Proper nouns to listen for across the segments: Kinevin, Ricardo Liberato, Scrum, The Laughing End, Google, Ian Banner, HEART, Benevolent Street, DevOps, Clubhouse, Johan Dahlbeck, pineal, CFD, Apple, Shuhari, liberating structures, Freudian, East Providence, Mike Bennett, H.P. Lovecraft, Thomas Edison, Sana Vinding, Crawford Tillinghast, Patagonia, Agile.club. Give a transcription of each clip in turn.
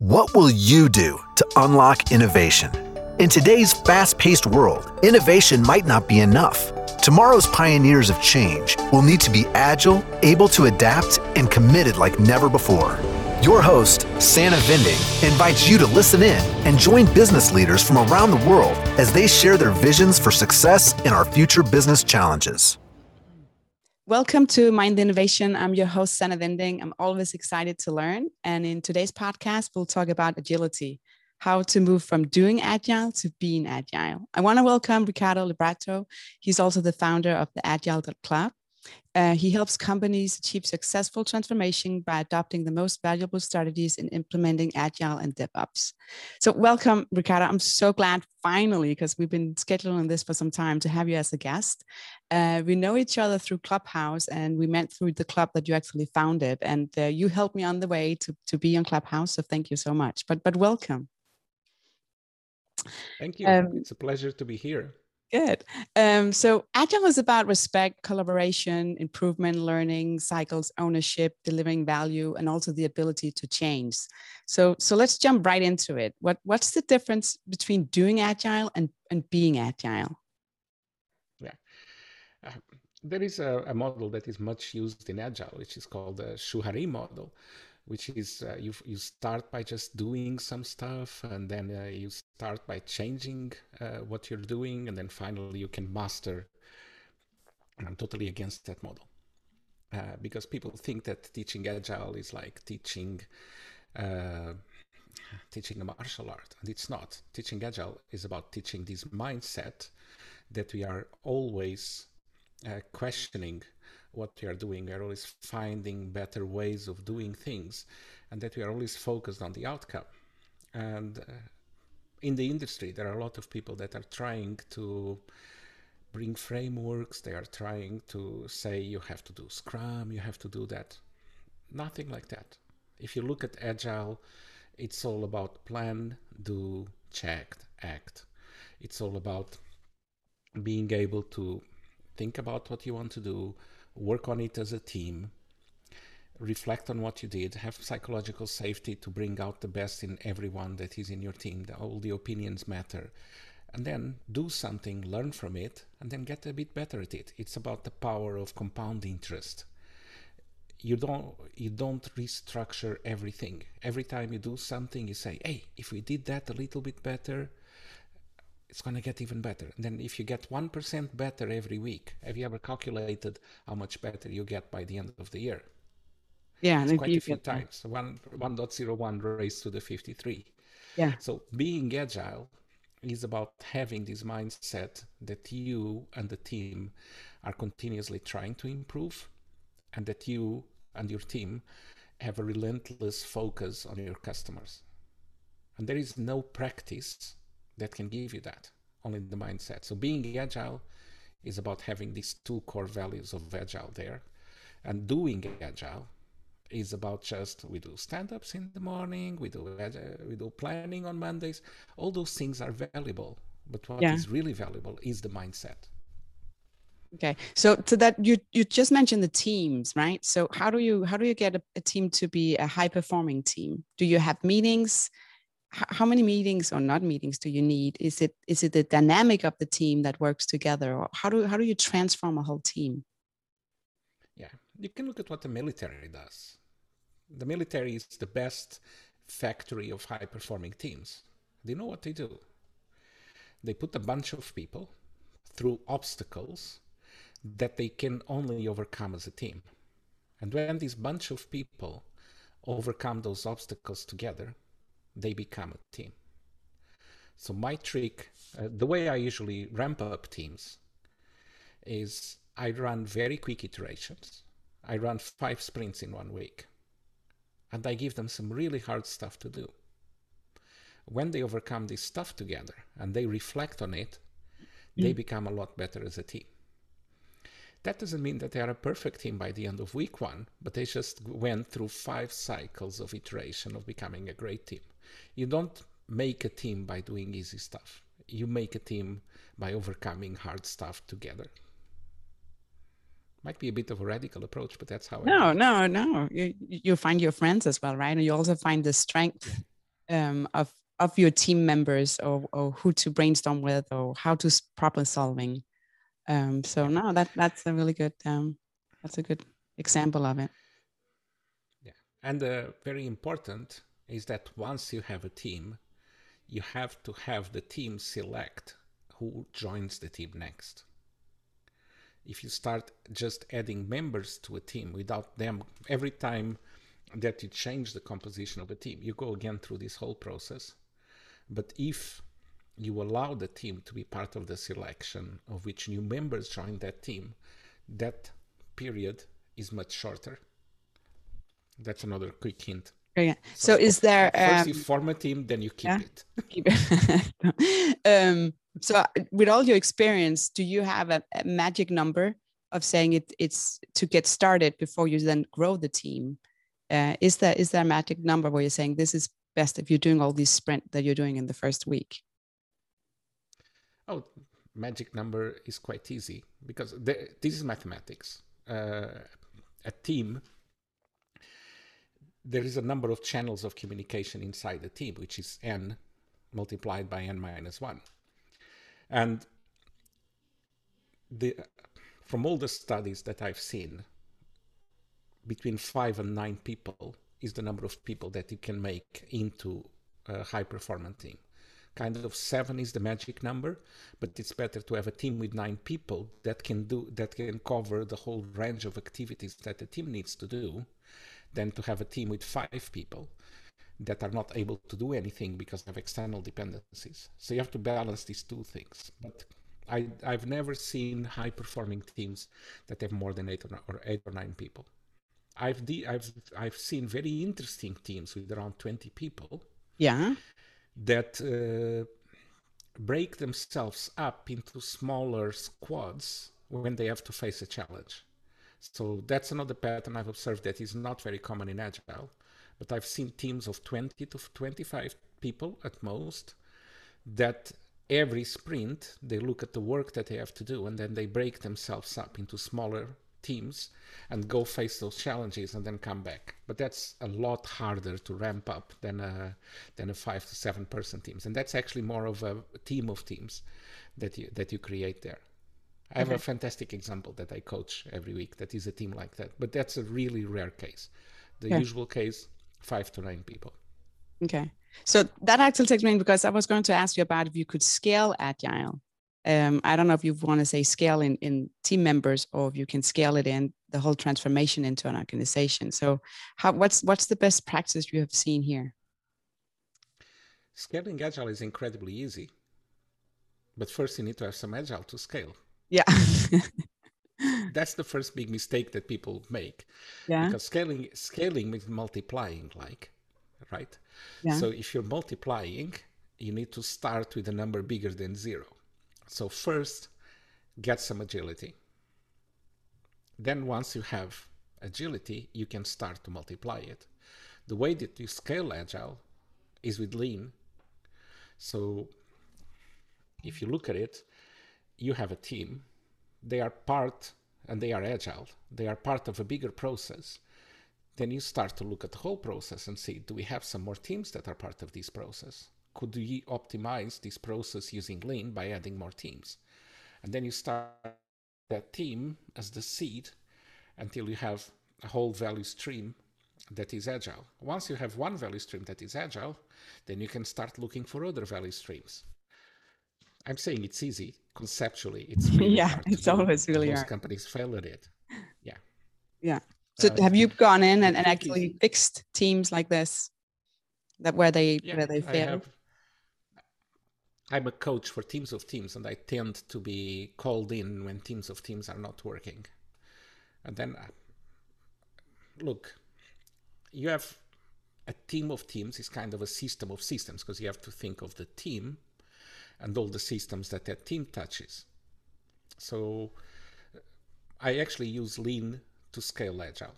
What will you do to unlock innovation? In today's fast-paced world, innovation might not be enough. Tomorrow's pioneers of change will need to be agile, able to adapt, and committed like never before. Your host, Sana Vinding, invites you to listen in and join business leaders from around the world as they share their visions for success in our future business challenges. Welcome to Mind Innovation. I'm your host, Sana Vinding. I'm always excited to learn. And in today's podcast, we'll talk about agility, how to move from doing agile to being agile. I want to welcome Ricardo Liberato. He's also the founder of the Agile.club. He helps companies achieve successful transformation by adopting the most valuable strategies in implementing agile and DevOps. So welcome, Ricardo. I'm so glad finally, because we've been scheduling this for some time, to have you as a guest. We know each other through Clubhouse, and we met through the club that you actually founded, and you helped me on the way to be on Clubhouse. So thank you so much, but welcome. Thank you. It's a pleasure to be here. Good. So Agile is about respect, collaboration, improvement, learning, cycles, ownership, delivering value, and also the ability to change. So let's jump right into it. What's the difference between doing Agile and being Agile? Yeah. There is a model that is much used in Agile, which is called the Shuhari model, which is you start by just doing some stuff, and then you start by changing what you're doing, and then finally you can master. And I'm totally against that model because people think that teaching Agile is like teaching a martial art, and it's not. Teaching Agile is about teaching this mindset that we are always questioning what we are doing. We are always finding better ways of doing things, and that we are always focused on the outcome. And in the industry, there are a lot of people that are trying to bring frameworks. They are trying to say, you have to do Scrum, you have to do that. Nothing like that. If you look at Agile, it's all about plan, do, check, act. It's all about being able to think about what you want to do, work on it as a team, reflect on what you did, have psychological safety to bring out the best in everyone that is in your team. All the opinions matter. And then do something, learn from it, and then get a bit better at it. It's about the power of compound interest. You don't restructure everything. Every time you do something, you say, hey, if we did that a little bit better, it's going to get even better. And then if you get 1% better every week, have you ever calculated how much better you get by the end of the year? Yeah, it's quite a few times. 1.01 raised to the 53. Yeah. So being Agile is about having this mindset that you and the team are continuously trying to improve, and that you and your team have a relentless focus on your customers. And there is no practice that can give you that, only the mindset. So being Agile is about having these two core values of Agile there. And doing Agile is about just, we do stand-ups in the morning, we do planning on Mondays. All those things are valuable, but what is really valuable is the mindset. Okay, so to that, you just mentioned the teams, right? So how do you get a team to be a high-performing team? Do you have meetings? How many meetings or not meetings do you need? Is it the dynamic of the team that works together, or how do you transform a whole team? Yeah, you can look at what the military does. The military is the best factory of high performing teams. They know what they do. They put a bunch of people through obstacles that they can only overcome as a team. And when this bunch of people overcome those obstacles together, they become a team. So my trick, the way I usually ramp up teams, is I run very quick iterations. I run 5 sprints in 1 week, and I give them some really hard stuff to do. When they overcome this stuff together and they reflect on it, they become a lot better as a team. That doesn't mean that they are a perfect team by the end of week 1, but they just went through 5 cycles of iteration of becoming a great team. You don't make a team by doing easy stuff. You make a team by overcoming hard stuff together. Might be a bit of a radical approach, but that's how. No. You find your friends as well, right? And you also find the strength of your team members, or who to brainstorm with, or how to problem solving. So no, that's a really good, that's a good example of it. Yeah. And very important is that once you have a team, you have to have the team select who joins the team next. If you start just adding members to a team without them, every time that you change the composition of a team, you go again through this whole process. But if you allow the team to be part of the selection of which new members join that team, that period is much shorter. That's another quick hint. Brilliant. So is there... First you form a team, then you keep it. Keep it. So with all your experience, do you have a magic number of saying it's to get started before you then grow the team? Is there a magic number where you're saying this is best if you're doing all these sprint that you're doing in the first week? Oh, magic number is quite easy because this is mathematics. A team, there is a number of channels of communication inside the team, which is n multiplied by n minus 1. And from all the studies that I've seen, between 5 and 9 people is the number of people that you can make into a high-performance team. Kind of 7 is the magic number, but it's better to have a team with 9 people that can cover the whole range of activities that the team needs to do, than to have a team with 5 people that are not able to do anything because of external dependencies. So you have to balance these two things. But I've never seen high-performing teams that have more than 8 or 9 people. I've seen very interesting teams with around 20 people. Yeah. That break themselves up into smaller squads when they have to face a challenge. So that's another pattern I've observed that is not very common in Agile, but I've seen teams of 20 to 25 people at most, that every sprint, they look at the work that they have to do, and then they break themselves up into smaller teams and go face those challenges and then come back. But that's a lot harder to ramp up than a 5 to 7 person teams. And that's actually more of a team of teams that you create there. I have a fantastic example that I coach every week that is a team like that, but that's a really rare case. The usual case, 5 to 9 people. Okay. So that actually takes me, because I was going to ask you about if you could scale Agile. I don't know if you want to say scale in team members, or if you can scale it in the whole transformation into an organization. So what's the best practice you have seen here? Scaling Agile is incredibly easy, but first you need to have some Agile to scale. Yeah. That's the first big mistake that people make. Yeah. Because scaling means multiplying, right? Yeah. So if you're multiplying, you need to start with a number bigger than 0. So first, get some agility. Then once you have agility, you can start to multiply it. The way that you scale Agile is with lean. So if you look at it, you have a team, they are Agile, they are part of a bigger process. Then you start to look at the whole process and see, do we have some more teams that are part of this process? Could we optimize this process using lean by adding more teams? And then you start that team as the seed until you have a whole value stream that is Agile. Once you have one value stream that is Agile, then you can start looking for other value streams. I'm saying it's easy. Conceptually, it's really hard. Yeah, it's always really hard. Most companies fail at it. Yeah. Yeah. So have you gone in and actually fixed teams like this, where they fail? I'm a coach for teams of teams, and I tend to be called in when teams of teams are not working. And then, look, you have a team of teams is kind of a system of systems, because you have to think of the team and all the systems that that team touches. So I actually use lean to scale Agile.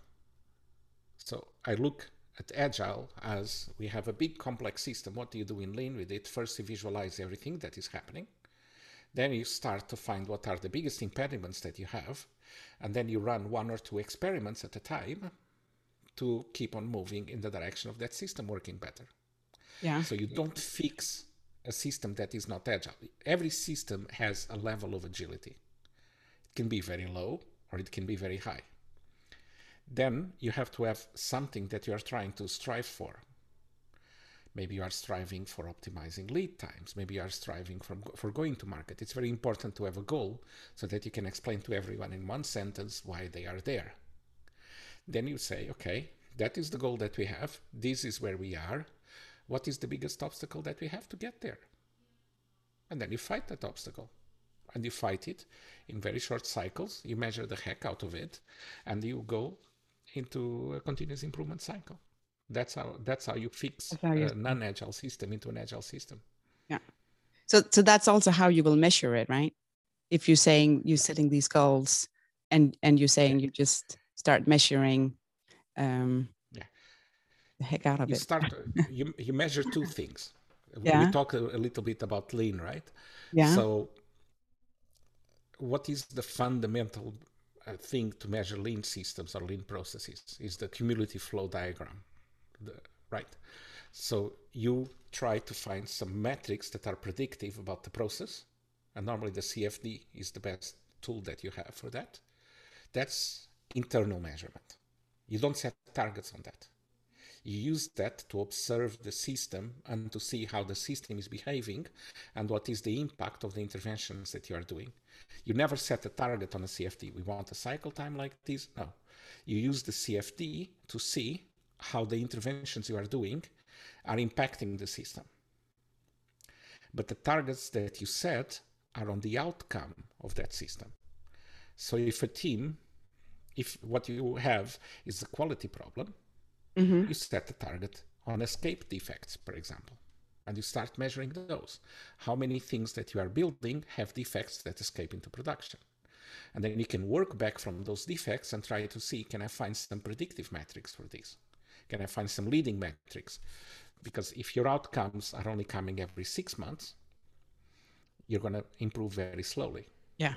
So I look at Agile as we have a big complex system. What do you do in lean with it? First, you visualize everything that is happening. Then you start to find what are the biggest impediments that you have. And then you run 1 or 2 experiments at a time to keep on moving in the direction of that system working better. Yeah. So you don't fix a system that is not agile. Every system has a level of agility. It can be very low or it can be very high. Then you have to have something that you are trying to strive for. Maybe you are striving for optimizing lead times. Maybe you are striving for going to market. It's very important to have a goal so that you can explain to everyone in one sentence why they are there. Then you say, okay, that is the goal that we have. This is where we are. What is the biggest obstacle that we have to get there? And then you fight that obstacle. And you fight it in very short cycles. You measure the heck out of it. And you go into a continuous improvement cycle. That's how you fix a non-agile system into an agile system. Yeah. So that's also how you will measure it, right? If you're saying you're setting these goals and you're saying you just start measuring the heck out of it. You measure two things. Yeah. We talked a little bit about lean, right? Yeah. So what is the fundamental thing to measure lean systems or lean processes is the cumulative flow diagram. Right. So you try to find some metrics that are predictive about the process. And normally the CFD is the best tool that you have for that. That's internal measurement. You don't set targets on that. You use that to observe the system and to see how the system is behaving and what is the impact of the interventions that you are doing. You never set a target on a CFD. We want a cycle time like this. No. You use the CFD to see how the interventions you are doing are impacting the system. But the targets that you set are on the outcome of that system. So if what you have is a quality problem, you set the target on escape defects, for example, and you start measuring those. How many things that you are building have defects that escape into production? And then you can work back from those defects and try to see, can I find some predictive metrics for this? Can I find some leading metrics? Because if your outcomes are only coming every 6 months, you're going to improve very slowly. Yeah.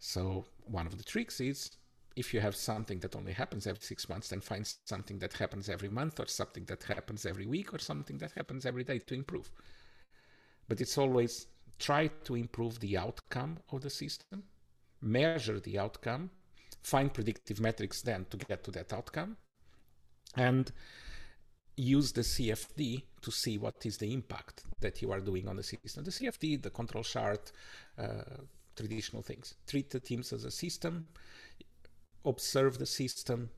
So one of the tricks is, if you have something that only happens every 6 months, then find something that happens every month or something that happens every week or something that happens every day to improve. But it's always try to improve the outcome of the system, measure the outcome, find predictive metrics then to get to that outcome, and use the CFD to see what is the impact that you are doing on the system. The CFD, the control chart, traditional things. Treat the teams as a system, observe the system,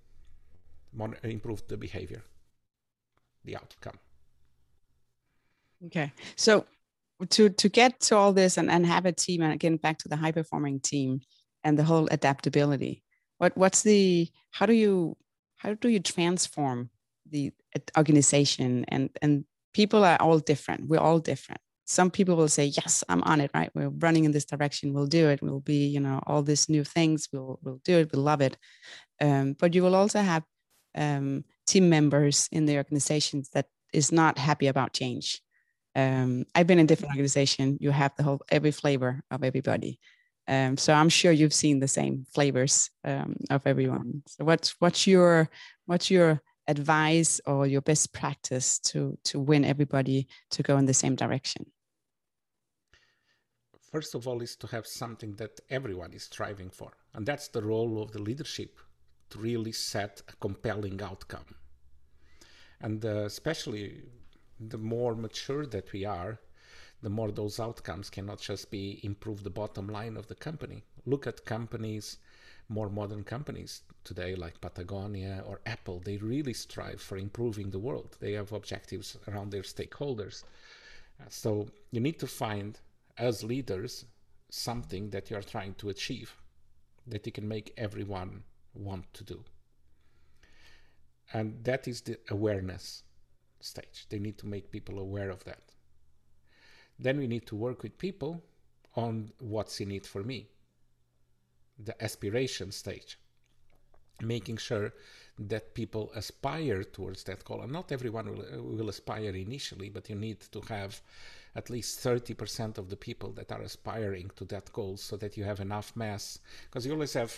improve the behavior, the outcome. Okay. So to get to all this and have a team, and again, back to the high-performing team and the whole adaptability, how do you transform the organization? And people are all different. We're all different. Some people will say, yes, I'm on it, right? We're running in this direction. We'll do it. We'll be, all these new things. We'll do it. We'll love it. But you will also have team members in the organizations that is not happy about change. I've been in different organizations. You have every flavor of everybody. So I'm sure you've seen the same flavors of everyone. So what's your advice or your best practice to win everybody to go in the same direction? First of all, is to have something that everyone is striving for. And that's the role of the leadership, to really set a compelling outcome. And especially the more mature that we are, the more those outcomes cannot just be improve the bottom line of the company. Look at companies, more modern companies today like Patagonia or Apple. They really strive for improving the world. They have objectives around their stakeholders. So you need to find, as leaders, something that you're trying to achieve that you can make everyone want to do. And that is the awareness stage. They need to make people aware of that. Then we need to work with people on what's in it for me, the aspiration stage, making sure that people aspire towards that goal. And not everyone will aspire initially, but you need to have at least 30% of the people that are aspiring to that goal so that you have enough mass, because you always have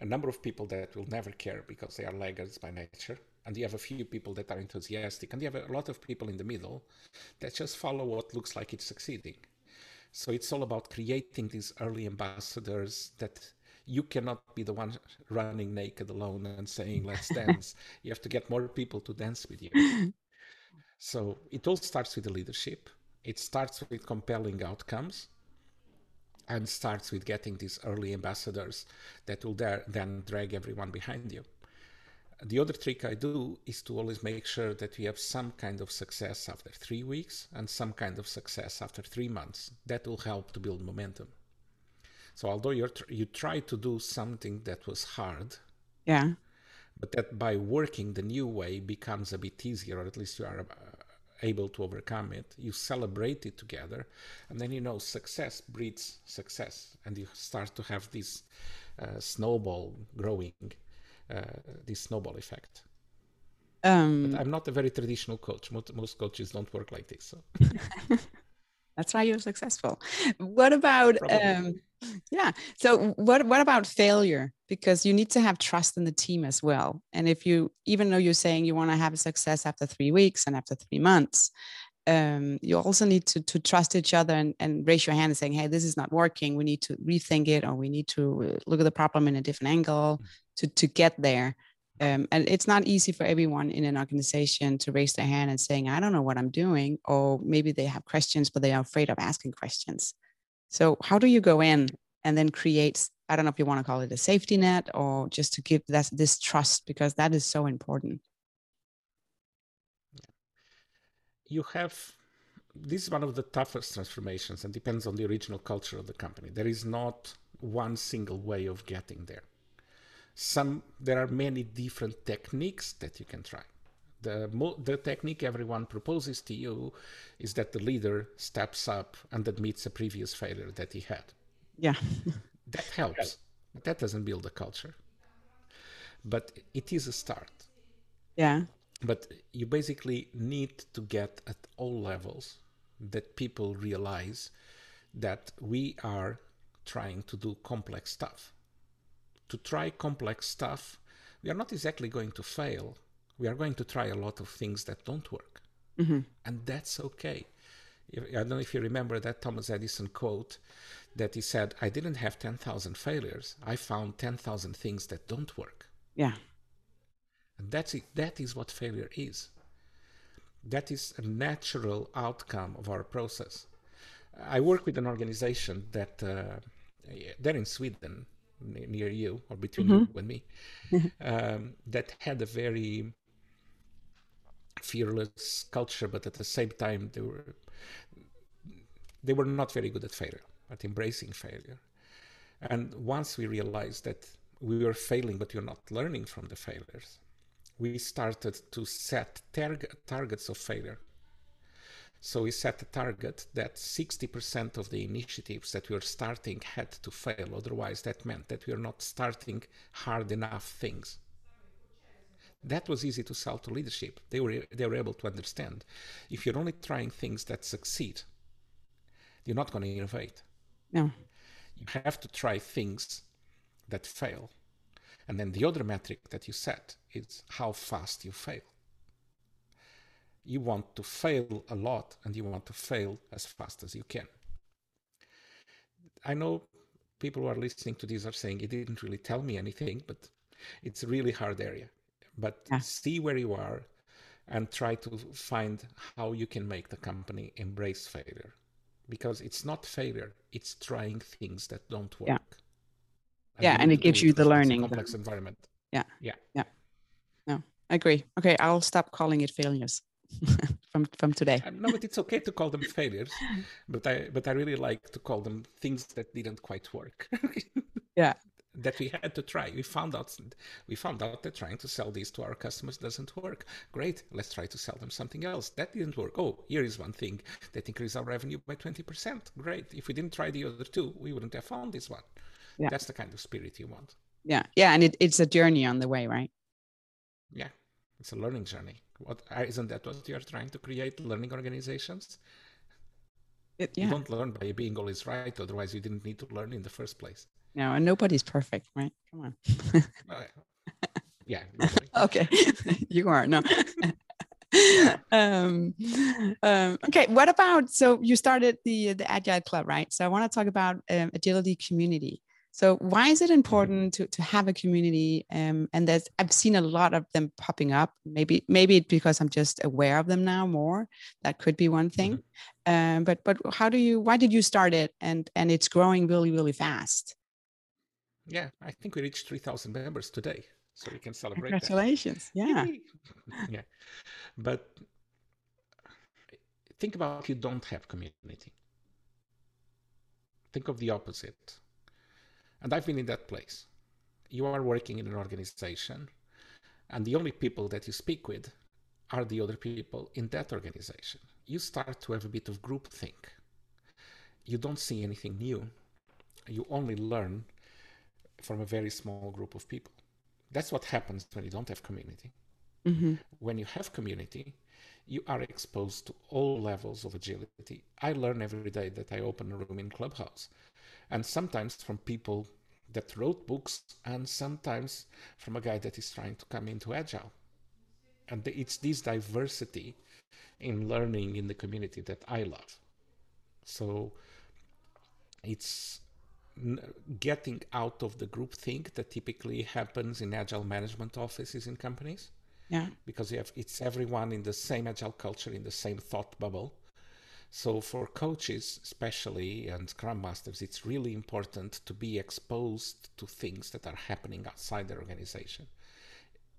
a number of people that will never care because they are laggards by nature. and you have a few people that are enthusiastic, and you have a lot of people in the middle that just follow what looks like it's succeeding. So it's all about creating these early ambassadors that you cannot be the one running naked alone and saying, let's dance. You have to get more people to dance with you. So it all starts with the leadership. It starts with compelling outcomes and starts with getting these early ambassadors that will then drag everyone behind you. The other trick I do is to always make sure that we have some kind of success after 3 weeks and some kind of success after 3 months. That will help to build momentum. So although you try to do something that was hard, yeah, but that by working the new way becomes a bit easier, or at least you are able to overcome it. You celebrate it together, and then, you know, success breeds success, and you start to have this snowball growing. This snowball effect. But I'm not a very traditional coach. Most coaches don't work like this. So. That's why you're successful. What about, yeah. So what about failure? Because you need to have trust in the team as well. And if you, even though you're saying you want to have a success after 3 weeks and after 3 months, you also need to trust each other and raise your hand and saying, hey, this is not working. We need to rethink it, or we need to look at the problem in a different angle to get there. And it's not easy for everyone in an organization to raise their hand and saying, I don't know what I'm doing, or maybe they have questions, but they are afraid of asking questions. So how do you go in and then create, I don't know if you want to call it a safety net, or just to give this trust, because that is so important. You have, this is one of the toughest transformations and depends on the original culture of the company. There is not one single way of getting there. There are many different techniques that you can try. The technique everyone proposes to you is that the leader steps up and admits a previous failure that he had. Yeah. That helps. But that doesn't build a culture. But it is a start. Yeah. But you basically need to get at all levels that people realize that we are trying to do complex stuff. To try complex stuff, we are not exactly going to fail. We are going to try a lot of things that don't work. Mm-hmm. And that's okay. I don't know if you remember that Thomas Edison quote that he said, I didn't have 10,000 failures. I found 10,000 things that don't work. Yeah. That's it. That is what failure is. That is a natural outcome of our process. I work with an organization that they're in Sweden, near you, or between mm-hmm. you and me, that had a very fearless culture, but at the same time they were not very good at failure, at embracing failure. And once we realized that we were failing, but you're not learning from the failures, we started to set targets of failure. So we set a target that 60% of the initiatives that we were starting had to fail. Otherwise, that meant that we are not starting hard enough things. That was easy to sell to leadership. They were able to understand. If you're only trying things that succeed, you're not going to innovate. No. You have to try things that fail. And then the other metric that you set is how fast you fail. You want to fail a lot, and you want to fail as fast as you can. I know people who are listening to this are saying, it didn't really tell me anything, but it's a really hard area. But yeah. See where you are and try to find how you can make the company embrace failure. Because it's not failure, it's trying things that don't work. Yeah. And it gives you the learning. It's a complex environment. Yeah. No, I agree. Okay, I'll stop calling it failures from today. No, but it's okay to call them failures, but I really like to call them things that didn't quite work. Yeah, that we had to try. We found out that trying to sell these to our customers doesn't work. Great, let's try to sell them something else. That didn't work. Oh, here is one thing that increased our revenue by 20%. Great. If we didn't try the other two, we wouldn't have found this one. Yeah. That's the kind of spirit you want. Yeah. And it's a journey on the way, right? Yeah, it's a learning journey. Isn't that what you're trying to create, learning organizations? You don't learn by being always right. Otherwise, you didn't need to learn in the first place. No, and nobody's perfect, right? Come on. Yeah. Okay. You are. No. Okay. What about, so you started the Agile Club, right? So I want to talk about agility community. So why is it important to have a community? And there's, I've seen a lot of them popping up. Maybe it's because I'm just aware of them now more. That could be one thing. Mm-hmm. But how do you, why did you start it? And it's growing really, really fast. Yeah, I think we reached 3,000 members today. So we can celebrate. Congratulations. That. Yeah. Yeah. But think about, you don't have community. Think of the opposite. And I've been in that place. You are working in an organization, and the only people that you speak with are the other people in that organization. You start to have a bit of groupthink. You don't see anything new. You only learn from a very small group of people. That's what happens when you don't have community. Mm-hmm. When you have community, you are exposed to all levels of agility. I learn every day that I open a room in Clubhouse. And sometimes from people that wrote books, and sometimes from a guy that is trying to come into Agile. And it's this diversity in learning in the community that I love. So it's getting out of the groupthink that typically happens in Agile management offices in companies. Yeah. Because you have, it's everyone in the same Agile culture, in the same thought bubble. So for coaches, especially, and Scrum Masters, it's really important to be exposed to things that are happening outside their organization.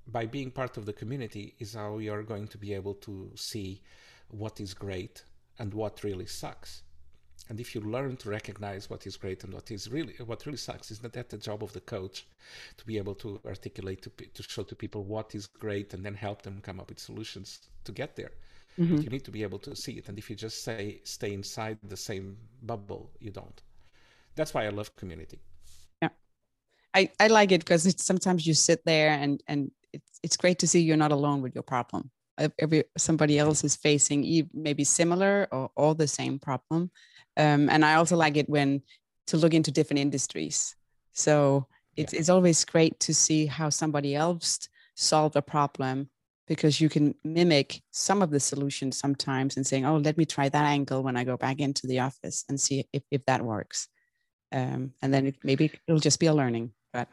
By being part of the community is how you're going to be able to see what is great and what really sucks. And if you learn to recognize what is great and what really sucks, is not that the job of the coach to be able to articulate, to show to people what is great and then help them come up with solutions to get there. Mm-hmm. But you need to be able to see it. And if you just say, stay inside the same bubble, you don't. That's why I love community. Yeah. I like it because sometimes you sit there and it's great to see you're not alone with your problem. Somebody else is facing maybe similar or all the same problem. And I also like it when to look into different industries. So it's always great to see how somebody else solved a problem, because you can mimic some of the solutions sometimes and saying, oh, let me try that angle when I go back into the office and see if that works. And then maybe it'll just be a learning. But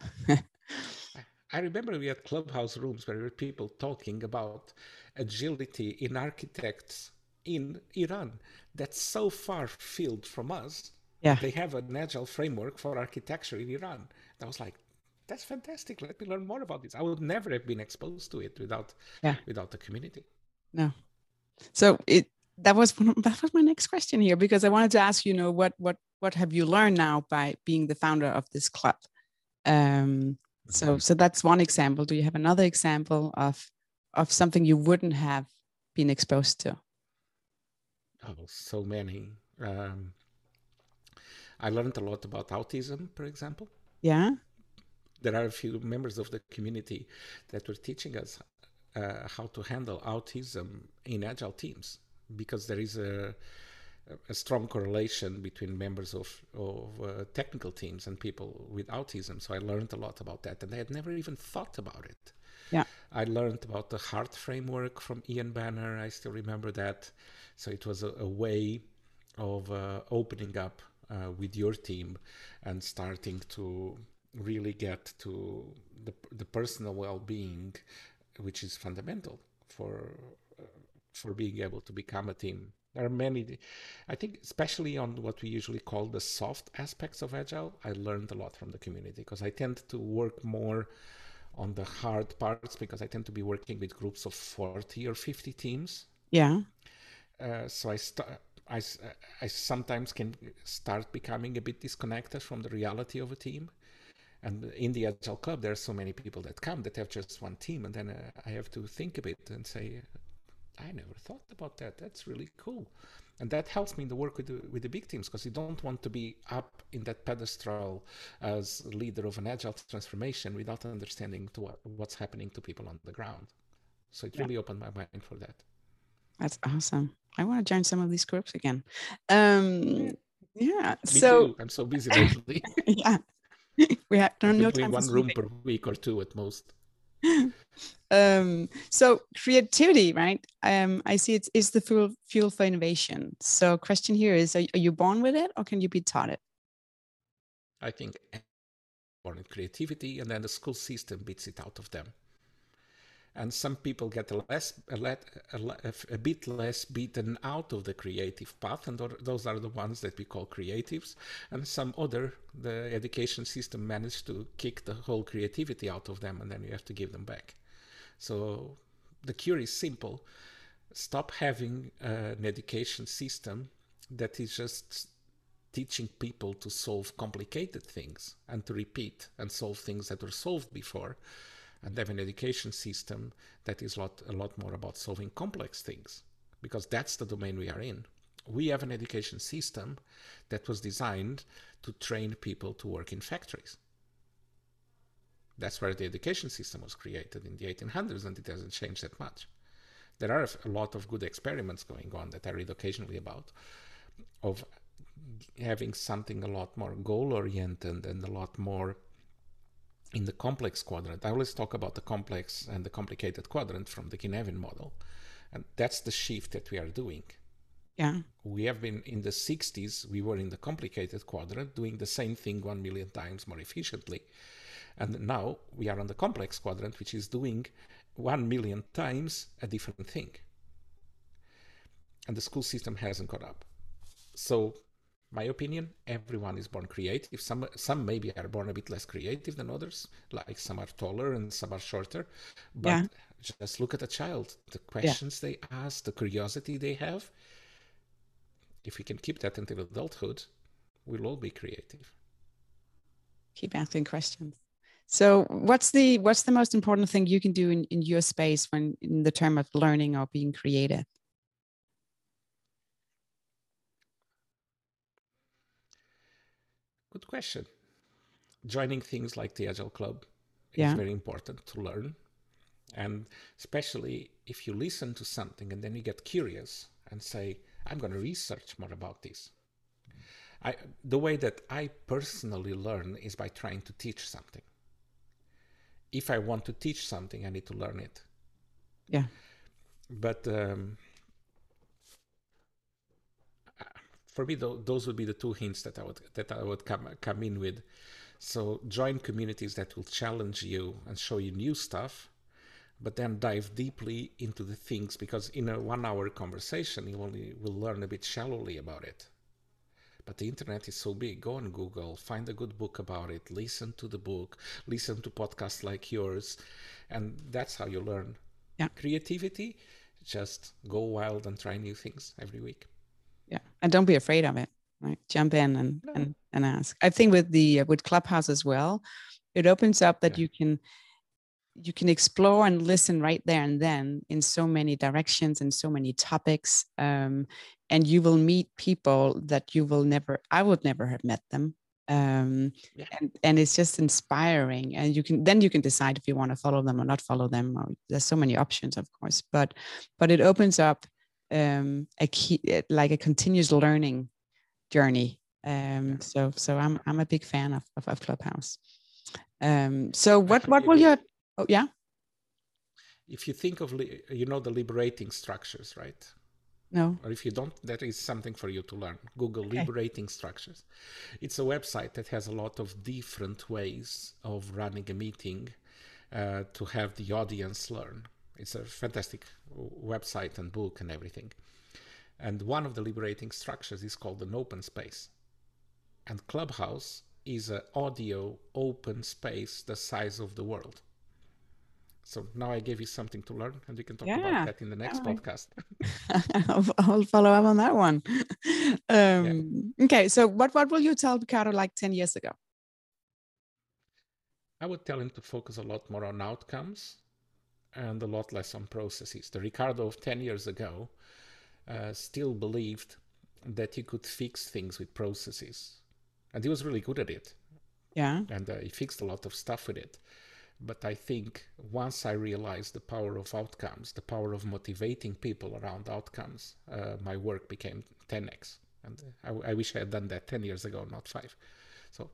I remember we had Clubhouse rooms where we were people talking about agility in architects in Iran. That's so far field from us. Yeah. They have an agile framework for architecture in Iran. And I was like, that's fantastic. Let me learn more about this. I would never have been exposed to it without the community. No. So that was my next question here, because I wanted to ask, you know, what have you learned now by being the founder of this club? So that's one example. Do you have another example of something you wouldn't have been exposed to? Oh, so many. I learned a lot about autism, for example. Yeah. There are a few members of the community that were teaching us how to handle autism in Agile teams, because there is a strong correlation between members of technical teams and people with autism. So I learned a lot about that, and I had never even thought about it. Yeah, I learned about the HEART framework from Ian Banner. I still remember that. So it was a way of opening up with your team and starting to really get to the personal well-being, which is fundamental for being able to become a team. There are many, I think, especially on what we usually call the soft aspects of Agile. I learned a lot from the community, because I tend to work more on the hard parts, because I tend to be working with groups of 40 or 50 teams. Yeah. So I sometimes can start becoming a bit disconnected from the reality of a team. And in the Agile Club, there are so many people that come that have just one team. And then I have to think a bit and say, I never thought about that. That's really cool. And that helps me in the work with the big teams, because you don't want to be up in that pedestal as leader of an Agile transformation without understanding what's happening to people on the ground. So it really opened my mind for that. That's awesome. I want to join some of these groups again. Yeah. Me too. I'm so busy lately. Yeah. We have no time. One room per week or two at most. So creativity, right? I see it's the fuel for innovation. So question here is, are you born with it or can you be taught it? I think born with creativity, and then the school system beats it out of them. And some people get a bit less beaten out of the creative path, and those are the ones that we call creatives. And some other, the education system managed to kick the whole creativity out of them, and then you have to give them back. So the cure is simple. Stop having an education system that is just teaching people to solve complicated things and to repeat and solve things that were solved before, and have an education system that is a lot more about solving complex things, because that's the domain we are in. We have an education system that was designed to train people to work in factories. That's where the education system was created in the 1800s, and it hasn't changed that much. There are a lot of good experiments going on that I read occasionally about, of having something a lot more goal-oriented and a lot more in the complex quadrant. I always talk about the complex and the complicated quadrant from the Kinevin model. And that's the shift that we are doing. Yeah. We have been in the 60s, we were in the complicated quadrant doing the same thing 1 million times more efficiently. And now we are on the complex quadrant, which is doing 1 million times a different thing. And the school system hasn't caught up. So my opinion, everyone is born creative. Some maybe are born a bit less creative than others, like some are taller and some are shorter. But yeah, just look at a child, the questions they ask, the curiosity they have. If we can keep that until adulthood, we'll all be creative. Keep asking questions. So what's the most important thing you can do in your space when in the term of learning or being creative? Good question. Joining things like the Agile.club is very important to learn. And especially if you listen to something and then you get curious and say, I'm going to research more about this. The way that I personally learn is by trying to teach something. If I want to teach something, I need to learn it. Yeah. But for me, those would be the two hints that I would come in with. So join communities that will challenge you and show you new stuff, but then dive deeply into the things, because in a 1-hour conversation, you only will learn a bit shallowly about it. But the internet is so big. Go on Google, find a good book about it, listen to the book, listen to podcasts like yours, and that's how you learn. Yeah. Creativity, just go wild and try new things every week. Yeah, and don't be afraid of it, right? Jump in and ask. I think with Clubhouse as well, it opens up that you can explore and listen right there and then in so many directions and so many topics, and you will meet people that I would never have met them, and it's just inspiring. And you can decide if you want to follow them or not follow them. Or, there's so many options, of course, but it opens up a continuous learning journey. So I'm a big fan of Clubhouse. So what will your if you think of the liberating structures, right? No. Or if you don't, that is something for you to learn. Google liberating structures. It's a website that has a lot of different ways of running a meeting to have the audience learn. It's a fantastic website and book and everything. And one of the liberating structures is called an open space. And Clubhouse is an audio open space the size of the world. So now I gave you something to learn, and we can talk about that in the next podcast. I'll follow up on that one. Okay, so what will you tell Ricardo like 10 years ago? I would tell him to focus a lot more on outcomes and a lot less on processes. The Ricardo of 10 years ago still believed that he could fix things with processes. And he was really good at it. Yeah. And he fixed a lot of stuff with it. But I think once I realized the power of outcomes, the power of motivating people around outcomes, my work became 10x. And I wish I had done that 10 years ago, not 5. So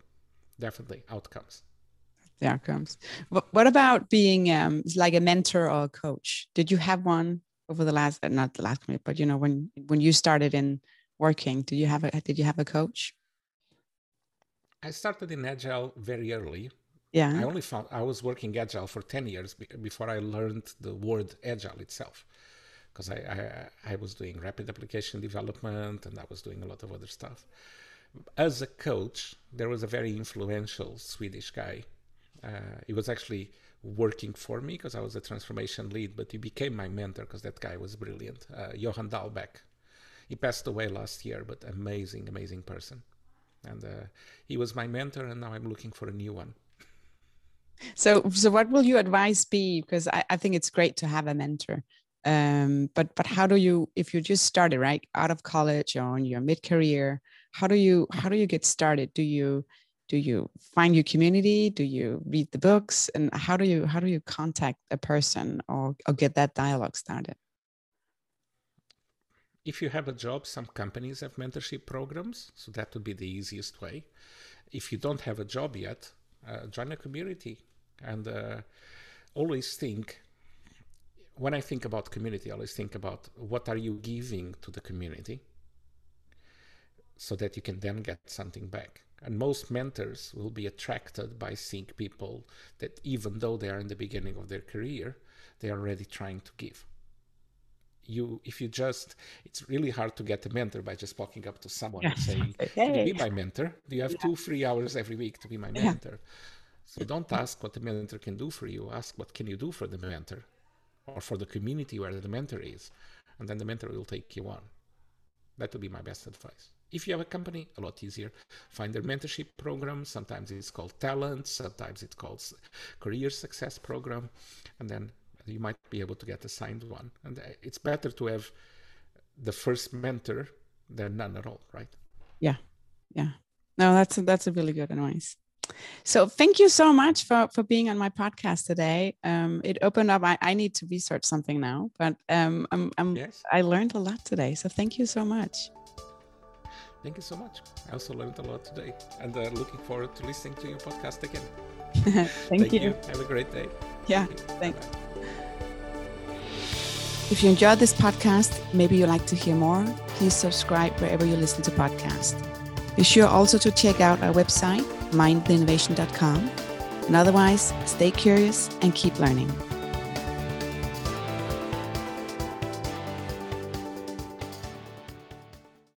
definitely outcomes. the outcomes. What about being like a mentor or a coach? Did you have one over the last, not the last minute, but you know, when you started in working, did you have a coach? I started in Agile very early. Yeah. I was working Agile for 10 years before I learned the word Agile itself, because I was doing rapid application development and I was doing a lot of other stuff. As a coach, there was a very influential Swedish guy. He was actually working for me because I was a transformation lead, but he became my mentor because that guy was brilliant. Johan Dahlbeck. He passed away last year, but amazing, amazing person. And he was my mentor, and now I'm looking for a new one. So what will your advice be? Because I think it's great to have a mentor. But how do you, if you just started right out of college or on your mid-career, how do you get started? Do you find your community? Do you read the books? And how do you contact a person or get that dialogue started? If you have a job, some companies have mentorship programs, so that would be the easiest way. If you don't have a job yet, join a community. And always think, when I think about community, I always think about what are you giving to the community so that you can then get something back. And most mentors will be attracted by seeing people that even though they are in the beginning of their career, they are already trying to give. It's really hard to get a mentor by just walking up to someone and saying, "Hey. Can you be my mentor? Do you have 2-3 hours every week to be my mentor?" So don't ask what the mentor can do for you. Ask what can you do for the mentor or for the community where the mentor is. And then the mentor will take you on. That would be my best advice. If you have a company, a lot easier. Find their mentorship program. Sometimes it's called talent. Sometimes it's called career success program. And then you might be able to get a signed one. And it's better to have the first mentor than none at all, right? Yeah. Yeah. No, that's a really good advice. So thank you so much for being on my podcast today. It opened up, I need to research something now, but I learned a lot today. So thank you so much. Thank you so much. I also learned a lot today and looking forward to listening to your podcast again. Thank you. Have a great day. Yeah. Thanks. Bye-bye. If you enjoyed this podcast, maybe you'd like to hear more, please subscribe wherever you listen to podcasts. Be sure also to check out our website, mindtheinnovation.com. And otherwise, stay curious and keep learning.